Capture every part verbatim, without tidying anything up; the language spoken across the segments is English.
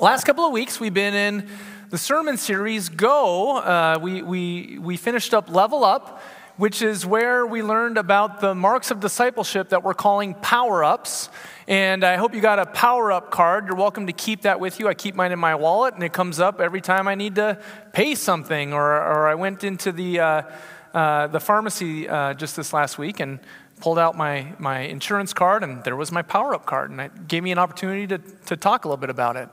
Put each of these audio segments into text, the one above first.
Last couple of weeks, we've been in the sermon series, Go. Uh, we, we, we finished up Level Up, which is where we learned about the marks of discipleship that we're calling power-ups. And I hope you got a power-up card. You're welcome to keep that with you. I keep mine in my wallet, and it comes up every time I need to pay something. Or, or I went into the uh, uh, the pharmacy uh, just this last week and pulled out my, my insurance card, and there was my power-up card. And it gave me an opportunity to, to talk a little bit about it.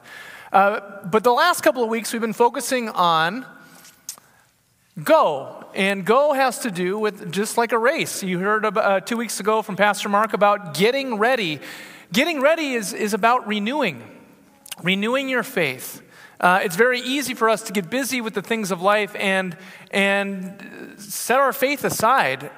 Uh, but the last couple of weeks, we've been focusing on Go, and go has to do with just like a race. You heard about, uh, two weeks ago from Pastor Mark about getting ready. Getting ready is, is about renewing, renewing your faith. Uh, it's very easy for us to get busy with the things of life and and set our faith aside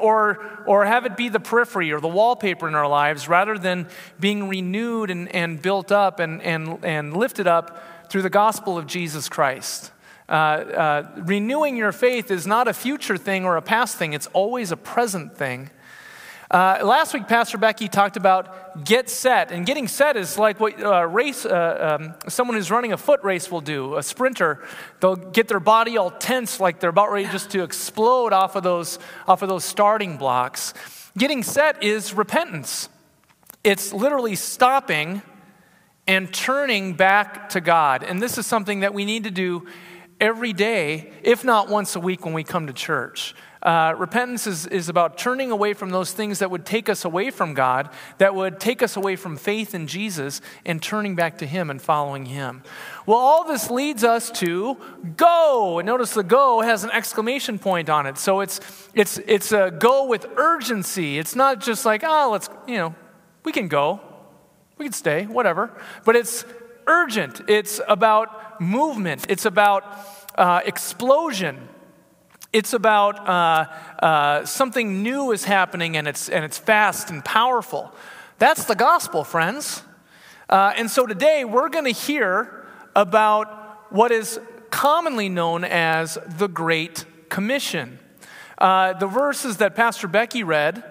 or or have it be the periphery or the wallpaper in our lives rather than being renewed and, and built up and, and, and lifted up through the gospel of Jesus Christ. Uh, uh, renewing your faith is not a future thing or a past thing. It's always a present thing. Uh, last week, Pastor Becky talked about get set. And getting set is like what uh, race, uh, um, someone who's running a foot race will do, a sprinter. They'll get their body all tense like they're about ready just to explode off of those, off of those starting blocks. Getting set is repentance. It's literally stopping and turning back to God. And this is something that we need to do every day, if not once a week when we come to church. Uh, repentance is, is about turning away from those things that would take us away from God, that would take us away from faith in Jesus, and turning back to Him and following Him. Well, all this leads us to go. And notice the go has an exclamation point on it. So it's it's it's a go with urgency. It's not just like, oh, let's, you know, we can go. We can stay, whatever. But it's urgent. It's about movement. It's about uh, explosion. It's about uh, uh, something new is happening, and it's and it's fast and powerful. That's the gospel, friends. Uh, and so today we're going to hear about what is commonly known as the Great Commission. Uh, the verses that Pastor Becky read,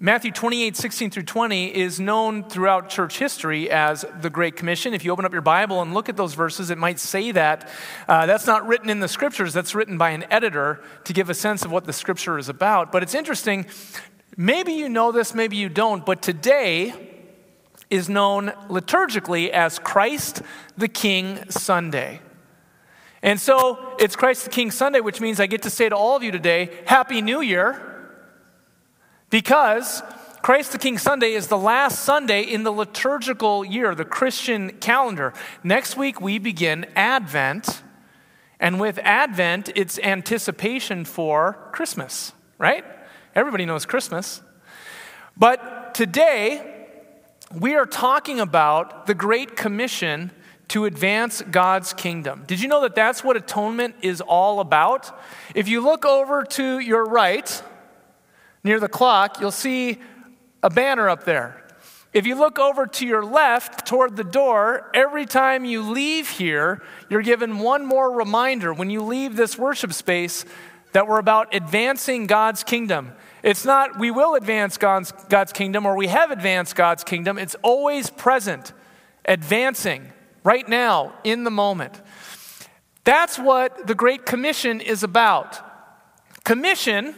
Matthew twenty-eight, sixteen through twenty, is known throughout church history as the Great Commission. If you open up your Bible and look at those verses, it might say that. Uh, that's not written in the scriptures. That's written by an editor to give a sense of what the scripture is about. But it's interesting. Maybe you know this, maybe you don't. But today is known liturgically as Christ the King Sunday. And so it's Christ the King Sunday, which means I get to say to all of you today, Happy New Year. Because Christ the King Sunday is the last Sunday in the liturgical year, the Christian calendar. Next week we begin Advent, and with Advent, it's anticipation for Christmas, right? Everybody knows Christmas. But today, we are talking about the Great Commission to advance God's kingdom. Did you know that that's what atonement is all about? If you look over to your right, near the clock, you'll see a banner up there. If you look over to your left toward the door, every time you leave here, you're given one more reminder when you leave this worship space that we're about advancing God's kingdom. It's not we will advance God's, God's kingdom or we have advanced God's kingdom. It's always present, advancing right now in the moment. That's what the Great Commission is about. Commission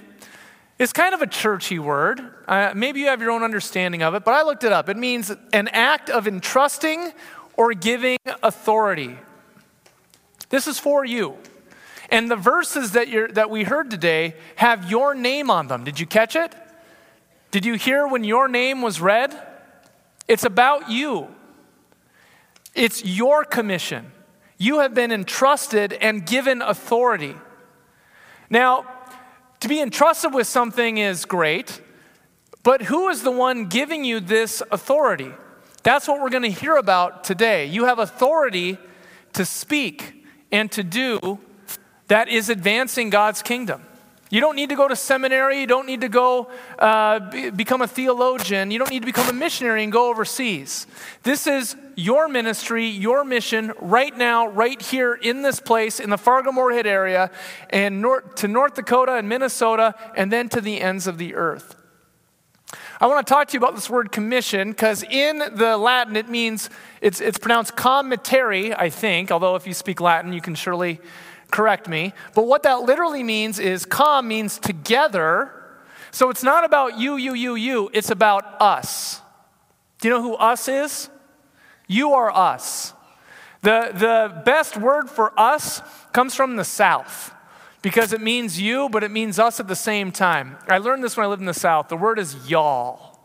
It's kind of a churchy word. Uh, maybe you have your own understanding of it, but I looked it up. It means an act of entrusting or giving authority. This is for you. And the verses that, you're, that we heard today have your name on them. Did you catch it? Did you hear when your name was read? It's about you. It's your commission. You have been entrusted and given authority. Now, to be entrusted with something is great, but who is the one giving you this authority? That's what we're going to hear about today. You have authority to speak and to do that is advancing God's kingdom. You don't need to go to seminary. You don't need to go uh, become a theologian. You don't need to become a missionary and go overseas. This is your ministry, your mission, right now, right here in this place, in the Fargo-Moorhead area, and nor- to North Dakota and Minnesota, and then to the ends of the earth. I want to talk to you about this word commission, because in the Latin it means, it's, it's pronounced committeri, I think, although if you speak Latin you can surely correct me. But what that literally means is com means together. So it's not about you, you, you, you. It's about us. Do you know who us is? You are us. The, the best word for us comes from the South, because it means you, but it means us at the same time. I learned this when I lived in the South. The word is y'all.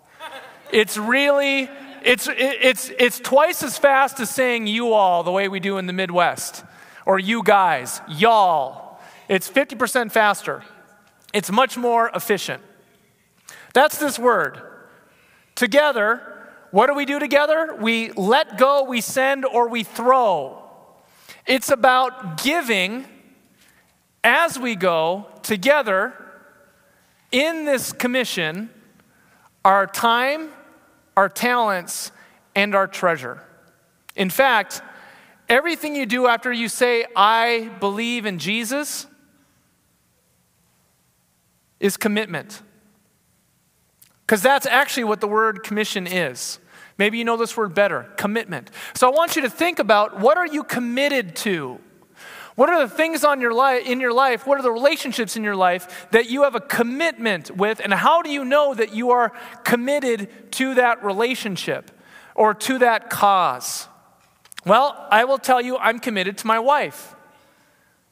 It's really, it's, it's, it's twice as fast as saying you all the way we do in the Midwest, or you guys, y'all. It's fifty percent faster. It's much more efficient. That's this word. Together, what do we do together? We let go, we send, or we throw. It's about giving as we go together in this commission, our time, our talents, and our treasure. In fact, everything you do after you say, I believe in Jesus, is commitment. Because that's actually what the word commission is. Maybe you know this word better, commitment. So I want you to think about, what are you committed to? What are the things on your life, in your life, what are the relationships in your life that you have a commitment with, and how do you know that you are committed to that relationship or to that cause? Well, I will tell you, I'm committed to my wife.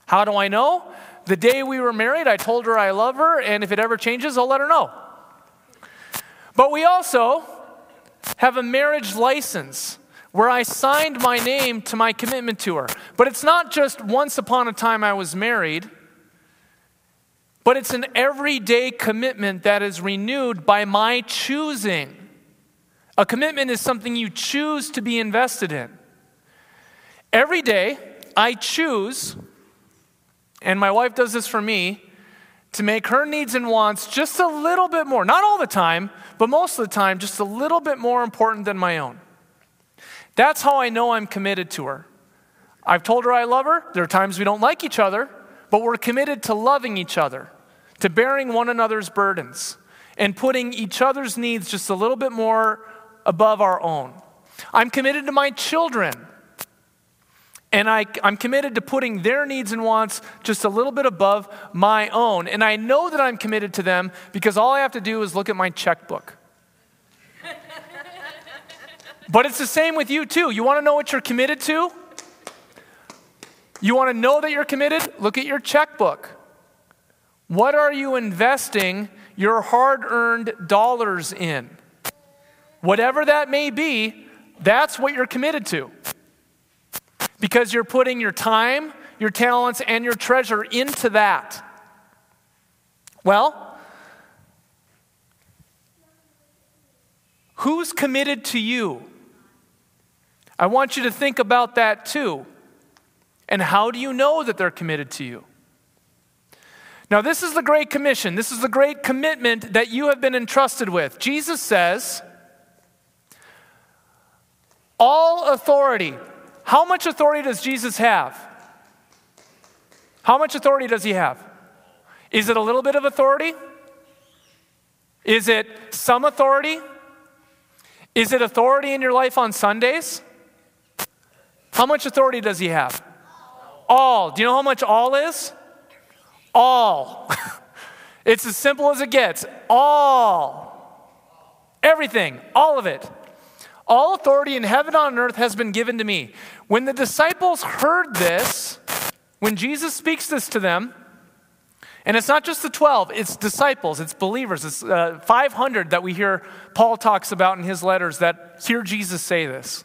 How do I know? The day we were married, I told her I love her, and if it ever changes, I'll let her know. But we also have a marriage license where I signed my name to my commitment to her. But it's not just once upon a time I was married, but it's an everyday commitment that is renewed by my choosing. A commitment is something you choose to be invested in. Every day, I choose, and my wife does this for me, to make her needs and wants just a little bit more, not all the time, but most of the time, just a little bit more important than my own. That's how I know I'm committed to her. I've told her I love her. There are times we don't like each other, but we're committed to loving each other, to bearing one another's burdens, and putting each other's needs just a little bit more above our own. I'm committed to my children. And I, I'm committed to putting their needs and wants just a little bit above my own. And I know that I'm committed to them because all I have to do is look at my checkbook. But it's the same with you too. You want to know what you're committed to? You want to know that you're committed? Look at your checkbook. What are you investing your hard-earned dollars in? Whatever that may be, that's what you're committed to. Because you're putting your time, your talents, and your treasure into that. Well, who's committed to you? I want you to think about that too. And how do you know that they're committed to you? Now, this is the Great Commission. This is the great commitment that you have been entrusted with. Jesus says, all authority. How much authority does Jesus have? How much authority does he have? Is it a little bit of authority? Is it some authority? Is it authority in your life on Sundays? How much authority does he have? All. Do you know how much all is? All. It's as simple as it gets. All. Everything. All of it. All authority in heaven and on earth has been given to me. When the disciples heard this, when Jesus speaks this to them, and it's not just the twelve, it's disciples, it's believers, it's uh, five hundred that we hear Paul talks about in his letters that hear Jesus say this.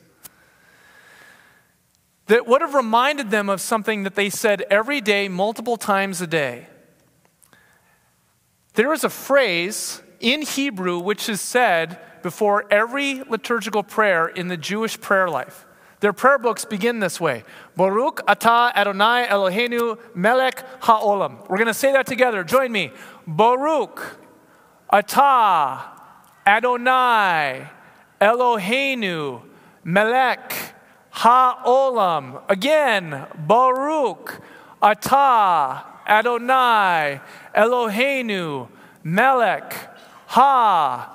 That would have reminded them of something that they said every day, multiple times a day. There is a phrase in Hebrew which is said before every liturgical prayer in the Jewish prayer life. Their prayer books begin this way. Baruch Atah Adonai Eloheinu Melech HaOlam. We're going to say that together. Join me. Baruch Atah Adonai Eloheinu Melech HaOlam. Again. Baruch Atah Adonai Eloheinu Melech HaOlam.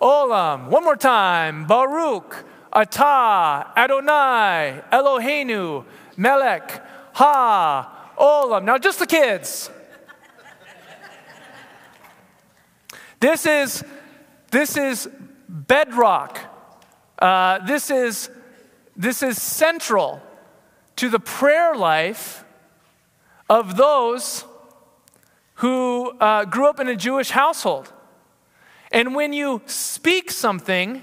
Olam. One more time. Baruch Atah Adonai Eloheinu Melech HaOlam. Now just the kids. This is, this is bedrock. Uh, this is, this is central to the prayer life of those who uh, grew up in a Jewish household. And when you speak something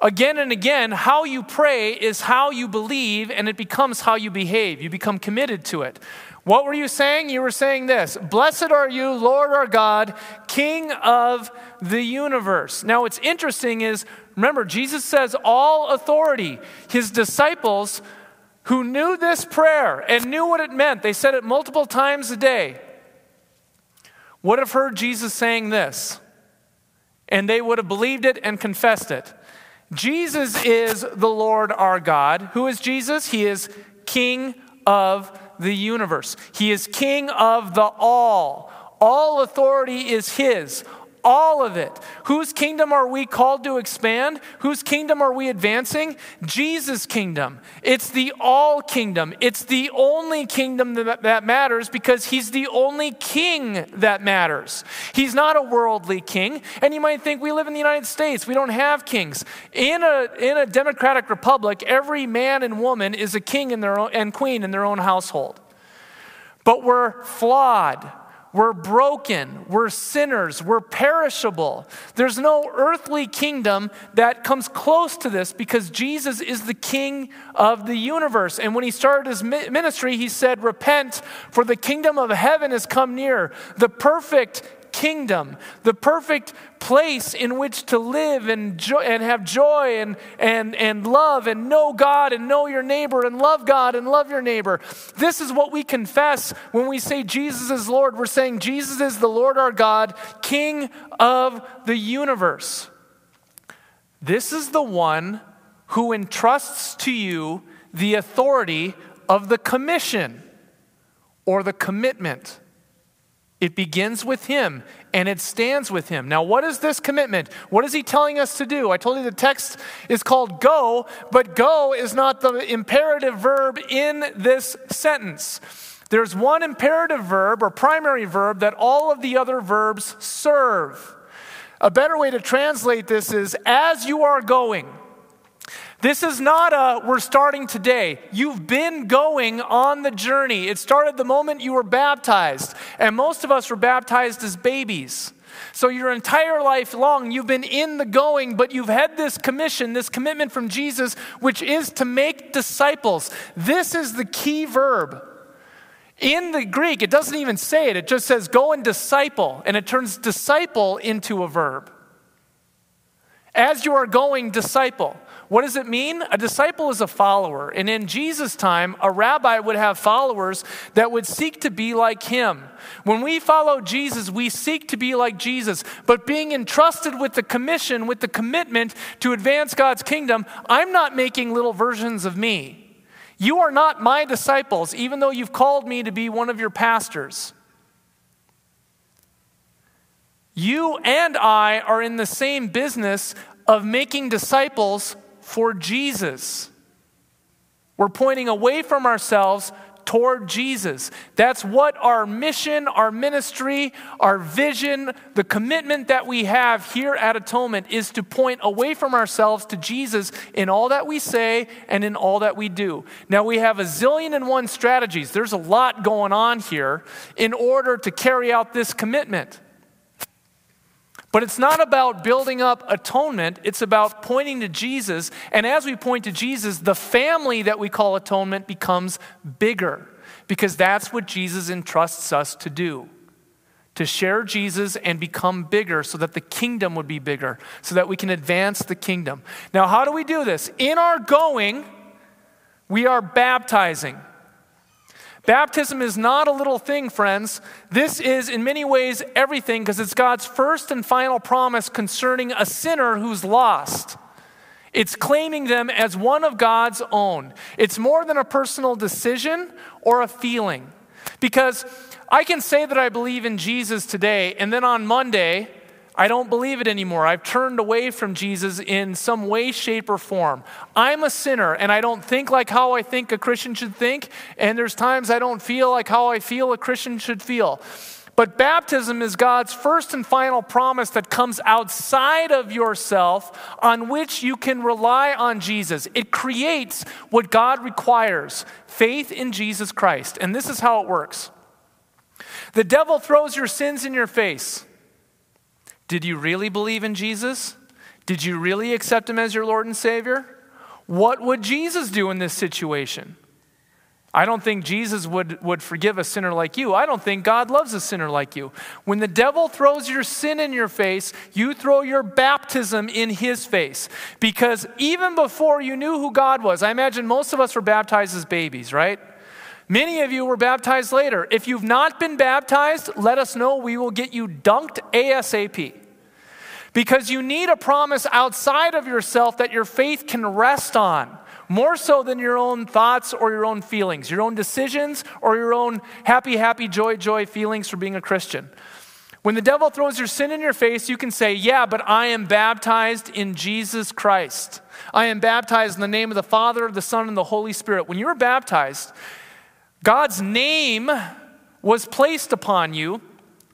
again and again, how you pray is how you believe, and it becomes how you behave. You become committed to it. What were you saying? You were saying this: Blessed are you, Lord our God, King of the universe. Now what's interesting is, remember, Jesus says all authority. His disciples who knew this prayer and knew what it meant, they said it multiple times a day, would have heard Jesus saying this, and they would have believed it and confessed it. Jesus is the Lord our God. Who is Jesus? He is King of the universe. He is King of the all. All authority is his. All of it. Whose kingdom are we called to expand? Whose kingdom are we advancing? Jesus' kingdom. It's the all kingdom. It's the only kingdom that, that matters, because he's the only king that matters. He's not a worldly king. And you might think, we live in the United States, we don't have kings. In a, in a democratic republic, every man and woman is a king in their own, and queen in their own household. But we're flawed. We're broken, we're sinners, we're perishable. There's no earthly kingdom that comes close to this, because Jesus is the King of the universe. And when he started his ministry, he said, repent, for the kingdom of heaven has come near. The perfect kingdom, the perfect place in which to live and jo- and have joy and, and, and love and know God and know your neighbor and love God and love your neighbor. This is what we confess when we say Jesus is Lord. We're saying Jesus is the Lord our God, King of the universe. This is the one who entrusts to you the authority of the commission or the commitment. It begins with him, and it stands with him. Now, what is this commitment? What is he telling us to do? I told you the text is called go, but go is not the imperative verb in this sentence. There's one imperative verb or primary verb that all of the other verbs serve. A better way to translate this is, as you are going. This is not a, we're starting today. You've been going on the journey. It started the moment you were baptized. And most of us were baptized as babies. So your entire life long, you've been in the going, but you've had this commission, this commitment from Jesus, which is to make disciples. This is the key verb. In the Greek, it doesn't even say it. It just says go and disciple. And it turns disciple into a verb. As you are going, disciple. What does it mean? A disciple is a follower. And in Jesus' time, a rabbi would have followers that would seek to be like him. When we follow Jesus, we seek to be like Jesus. But being entrusted with the commission, with the commitment to advance God's kingdom, I'm not making little versions of me. You are not my disciples, even though you've called me to be one of your pastors. You and I are in the same business of making disciples for Jesus. We're pointing away from ourselves toward Jesus. That's what our mission, our ministry, our vision, the commitment that we have here at Atonement is to point away from ourselves to Jesus in all that we say and in all that we do. Now we have a zillion and one strategies. There's a lot going on here in order to carry out this commitment. But it's not about building up atonement, it's about pointing to Jesus. And as we point to Jesus, the family that we call atonement becomes bigger, because that's what Jesus entrusts us to do, to share Jesus and become bigger so that the kingdom would be bigger, so that we can advance the kingdom. Now, how do we do this? In our going, we are baptizing. Baptism is not a little thing, friends. This is, in many ways, everything, because it's God's first and final promise concerning a sinner who's lost. It's claiming them as one of God's own. It's more than a personal decision or a feeling. Because I can say that I believe in Jesus today, and then on Monday, I don't believe it anymore. I've turned away from Jesus in some way, shape, or form. I'm a sinner, and I don't think like how I think a Christian should think, and there's times I don't feel like how I feel a Christian should feel. But baptism is God's first and final promise that comes outside of yourself, on which you can rely on Jesus. It creates what God requires, faith in Jesus Christ. And this is how it works. The devil throws your sins in your face. Did you really believe in Jesus? Did you really accept him as your Lord and Savior? What would Jesus do in this situation? I don't think Jesus would, would forgive a sinner like you. I don't think God loves a sinner like you. When the devil throws your sin in your face, you throw your baptism in his face. Because even before you knew who God was, I imagine most of us were baptized as babies, right? Many of you were baptized later. If you've not been baptized, let us know. We will get you dunked ASAP. Because you need a promise outside of yourself that your faith can rest on. More so than your own thoughts or your own feelings, your own decisions or your own happy, happy, joy, joy feelings for being a Christian. When the devil throws your sin in your face, you can say, yeah, but I am baptized in Jesus Christ. I am baptized in the name of the Father, the Son, and the Holy Spirit. When you were baptized, God's name was placed upon you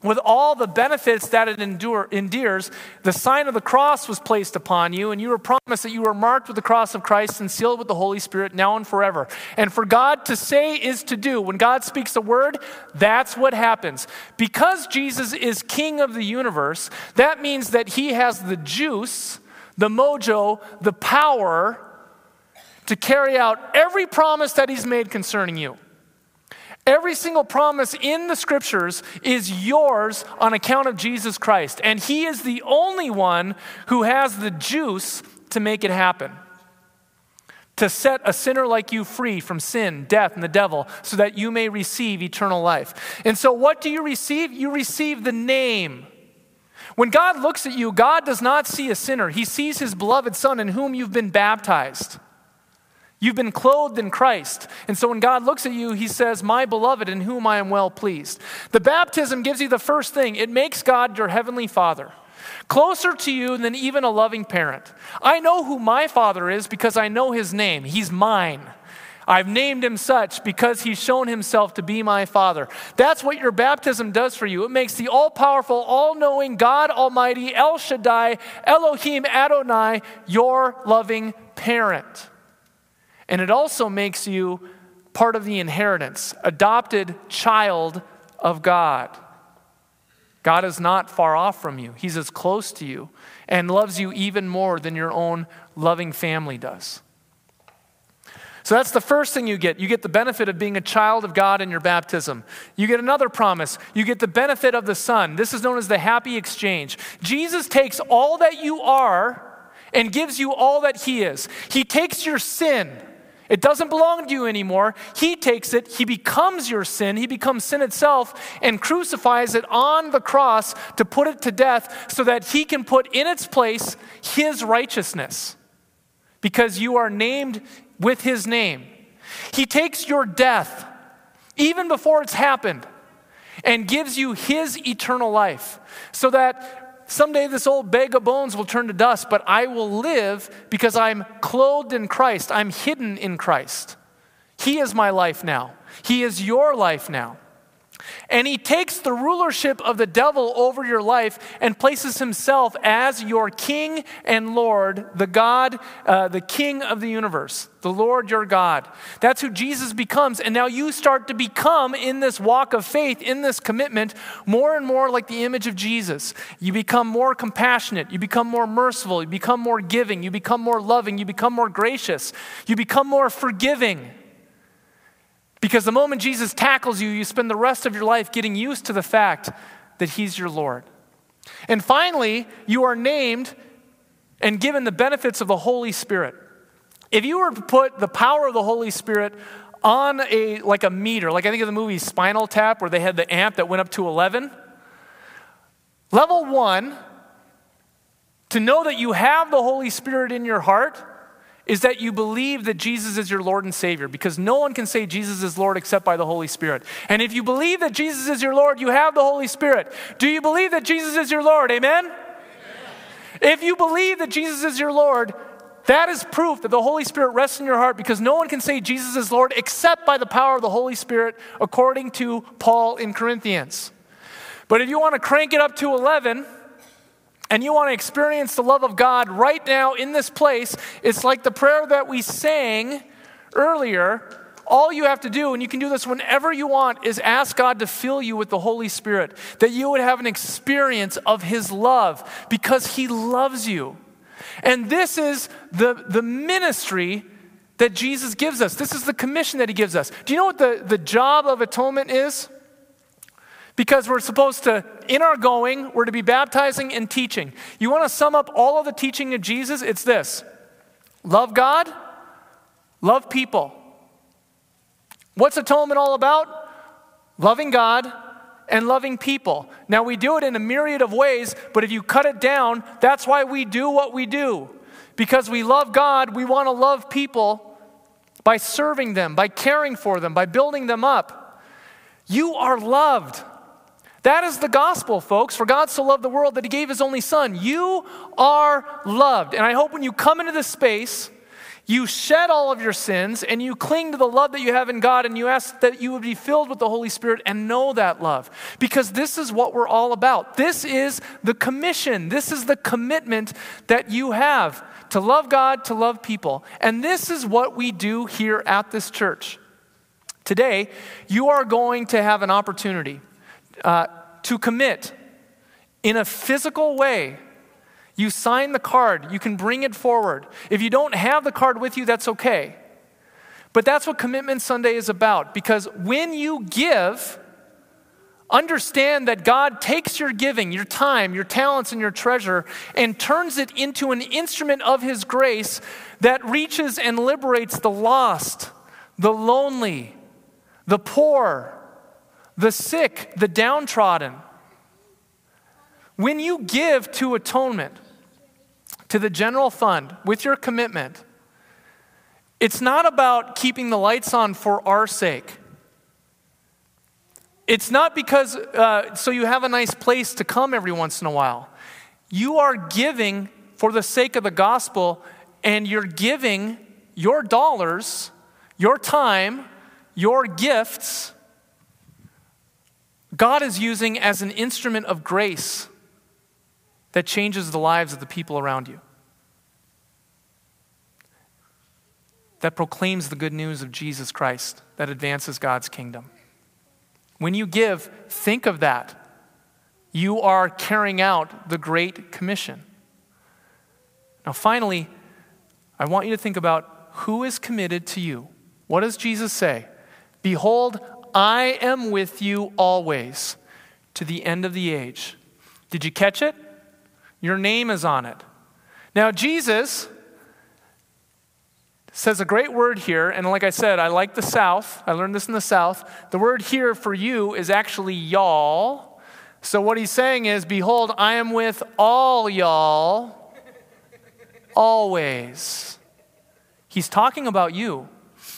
with all the benefits that it endure, endears. The sign of the cross was placed upon you, and you were promised that you were marked with the cross of Christ and sealed with the Holy Spirit now and forever. And for God to say is to do. When God speaks a word, that's what happens. Because Jesus is King of the universe, that means that he has the juice, the mojo, the power to carry out every promise that he's made concerning you. Every single promise in the scriptures is yours on account of Jesus Christ. And he is the only one who has the juice to make it happen. To set a sinner like you free from sin, death, and the devil so that you may receive eternal life. And so what do you receive? You receive the name. When God looks at you, God does not see a sinner. He sees his beloved Son in whom you've been baptized. You've been clothed in Christ. And so when God looks at you, he says, my beloved, in whom I am well pleased. The baptism gives you the first thing. It makes God your heavenly Father, closer to you than even a loving parent. I know who my Father is because I know his name. He's mine. I've named him such because he's shown himself to be my Father. That's what your baptism does for you. It makes the all-powerful, all-knowing God Almighty, El Shaddai, Elohim Adonai, your loving parent. And it also makes you part of the inheritance, adopted child of God. God is not far off from you. He's as close to you and loves you even more than your own loving family does. So that's the first thing you get. You get the benefit of being a child of God in your baptism. You get another promise. You get the benefit of the Son. This is known as the happy exchange. Jesus takes all that you are and gives you all that he is. He takes your sin. It doesn't belong to you anymore. He takes it. He becomes your sin. He becomes sin itself and crucifies it on the cross to put it to death so that he can put in its place his righteousness because you are named with his name. He takes your death even before it's happened and gives you his eternal life so that someday this old bag of bones will turn to dust, but I will live because I'm clothed in Christ. I'm hidden in Christ. He is my life now. He is your life now. And he takes the rulership of the devil over your life and places himself as your King and Lord, the God, uh, the King of the universe, the Lord your God. That's who Jesus becomes. And now you start to become, in this walk of faith, in this commitment, more and more like the image of Jesus. You become more compassionate. You become more merciful. You become more giving. You become more loving. You become more gracious. You become more forgiving. Because the moment Jesus tackles you, you spend the rest of your life getting used to the fact that he's your Lord. And finally, you are named and given the benefits of the Holy Spirit. If you were to put the power of the Holy Spirit on a, like a meter, like I think of the movie Spinal Tap where they had the amp that went up to eleven. Level one, to know that you have the Holy Spirit in your heart is that you believe that Jesus is your Lord and Savior, because no one can say Jesus is Lord except by the Holy Spirit. And if you believe that Jesus is your Lord, you have the Holy Spirit. Do you believe that Jesus is your Lord? Amen? If you believe that Jesus is your Lord, that is proof that the Holy Spirit rests in your heart, because no one can say Jesus is Lord except by the power of the Holy Spirit, according to Paul in Corinthians. But if you want to crank it up to eleven and you want to experience the love of God right now in this place, it's like the prayer that we sang earlier. All you have to do, and you can do this whenever you want, is ask God to fill you with the Holy Spirit, that you would have an experience of his love, because he loves you. And this is the, the ministry that Jesus gives us. This is the commission that he gives us. Do you know what the, the job of atonement is? Because we're supposed to, in our going, we're to be baptizing and teaching. You want to sum up all of the teaching of Jesus? It's this. Love God, love people. What's atonement all about? Loving God and loving people. Now, we do it in a myriad of ways, but if you cut it down, that's why we do what we do. Because we love God, we want to love people by serving them, by caring for them, by building them up. You are loved. That is the gospel, folks. For God so loved the world that he gave his only son. You are loved. And I hope when you come into this space, you shed all of your sins and you cling to the love that you have in God, and you ask that you would be filled with the Holy Spirit and know that love. Because this is what we're all about. This is the commission. This is the commitment that you have to love God, to love people. And this is what we do here at this church. Today, you are going to have an opportunity uh, to commit in a physical way. You sign the card. You can bring it forward. If you don't have the card with you, that's okay. But that's what Commitment Sunday is about, because when you give, understand that God takes your giving, your time, your talents, and your treasure, and turns it into an instrument of his grace that reaches and liberates the lost, the lonely, the poor, the sick, the downtrodden. When you give to atonement, to the general fund, with your commitment, it's not about keeping the lights on for our sake. It's not because, uh, so you have a nice place to come every once in a while. You are giving for the sake of the gospel, and you're giving your dollars, your time, your gifts, God is using as an instrument of grace that changes the lives of the people around you, that proclaims the good news of Jesus Christ, that advances God's kingdom. When you give, think of that. You are carrying out the Great Commission. Now, finally, I want you to think about who is committed to you. What does Jesus say? Behold, I am with you always, to the end of the age. Did you catch it? Your name is on it. Now, Jesus says a great word here. And like I said, I like the South. I learned this in the South. The word here for you is actually y'all. So what he's saying is, behold, I am with all y'all always. He's talking about you.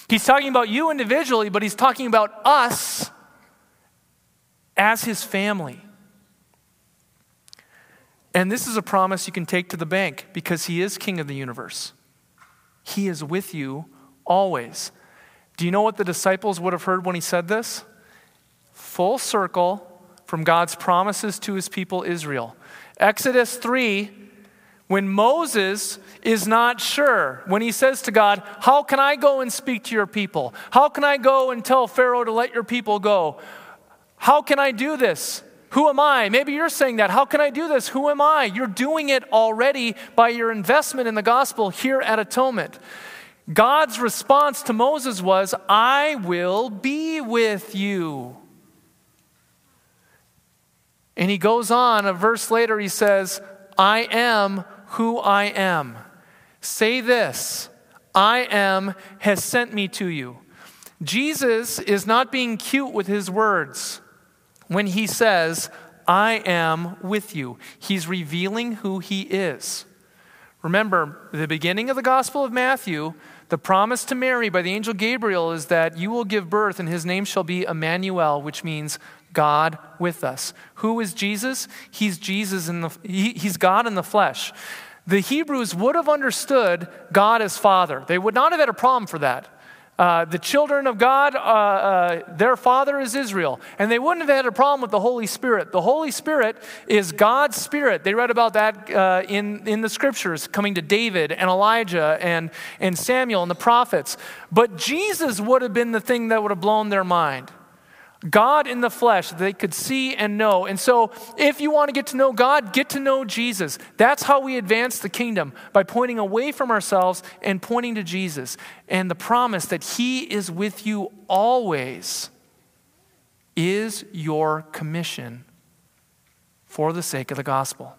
He's talking about you individually, but he's talking about us as his family. And this is a promise you can take to the bank, because he is King of the universe. He is with you always. Do you know what the disciples would have heard when he said this? Full circle from God's promises to his people Israel. Exodus three, when Moses is not sure, when he says to God, how can I go and speak to your people? How can I go and tell Pharaoh to let your people go? How can I do this? Who am I? Maybe you're saying that. How can I do this? Who am I? You're doing it already by your investment in the gospel here at Atonement. God's response to Moses was, I will be with you. And he goes on, a verse later he says, I am who I am. Say this, I am has sent me to you. Jesus is not being cute with his words when he says, I am with you. He's revealing who he is. Remember, the beginning of the Gospel of Matthew, the promise to Mary by the angel Gabriel is that you will give birth and his name shall be Emmanuel, which means God with us. Who is Jesus? He's Jesus in the he, he's God in the flesh. The Hebrews would have understood God as Father. They would not have had a problem for that. Uh, the children of God, uh, uh, their father is Israel. And they wouldn't have had a problem with the Holy Spirit. The Holy Spirit is God's Spirit. They read about that uh, in, in the Scriptures, coming to David and Elijah and, and Samuel and the prophets. But Jesus would have been the thing that would have blown their mind. God in the flesh, they could see and know. And so if you want to get to know God, get to know Jesus. That's how we advance the kingdom, by pointing away from ourselves and pointing to Jesus and the promise that he is with you always is your commission for the sake of the gospel.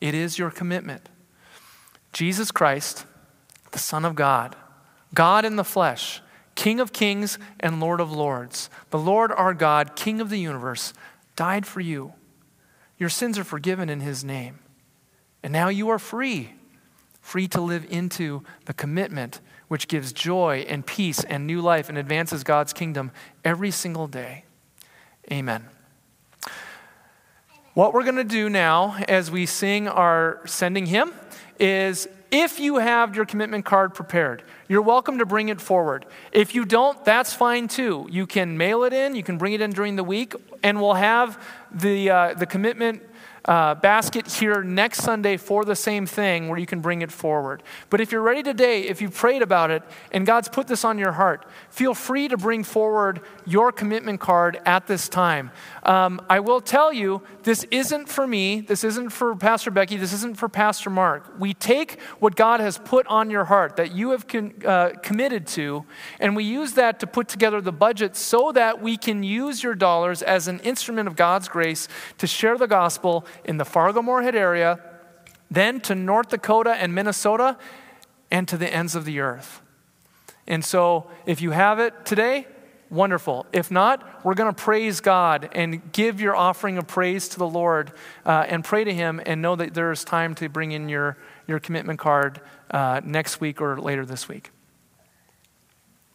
It is your commitment. Jesus Christ, the Son of God, God in the flesh, King of kings and Lord of lords, the Lord our God, King of the universe, died for you. Your sins are forgiven in his name. And now you are free, free to live into the commitment which gives joy and peace and new life and advances God's kingdom every single day. Amen. What we're going to do now as we sing our sending hymn is, if you have your commitment card prepared, you're welcome to bring it forward. If you don't, that's fine too. You can mail it in, you can bring it in during the week, and we'll have the, uh, the commitment uh, basket here next Sunday for the same thing, where you can bring it forward. But if you're ready today, if you prayed about it and God's put this on your heart, feel free to bring forward your commitment card at this time. Um, I will tell you, this isn't for me. This isn't for Pastor Becky. This isn't for Pastor Mark. We take what God has put on your heart that you have con- uh, committed to, and we use that to put together the budget so that we can use your dollars as an instrument of God's grace to share the gospel in the Fargo-Moorhead area, then to North Dakota and Minnesota, and to the ends of the earth. And so if you have it today, wonderful. If not, we're going to praise God and give your offering of praise to the Lord uh, and pray to him, and know that there is time to bring in your, your commitment card uh, next week or later this week.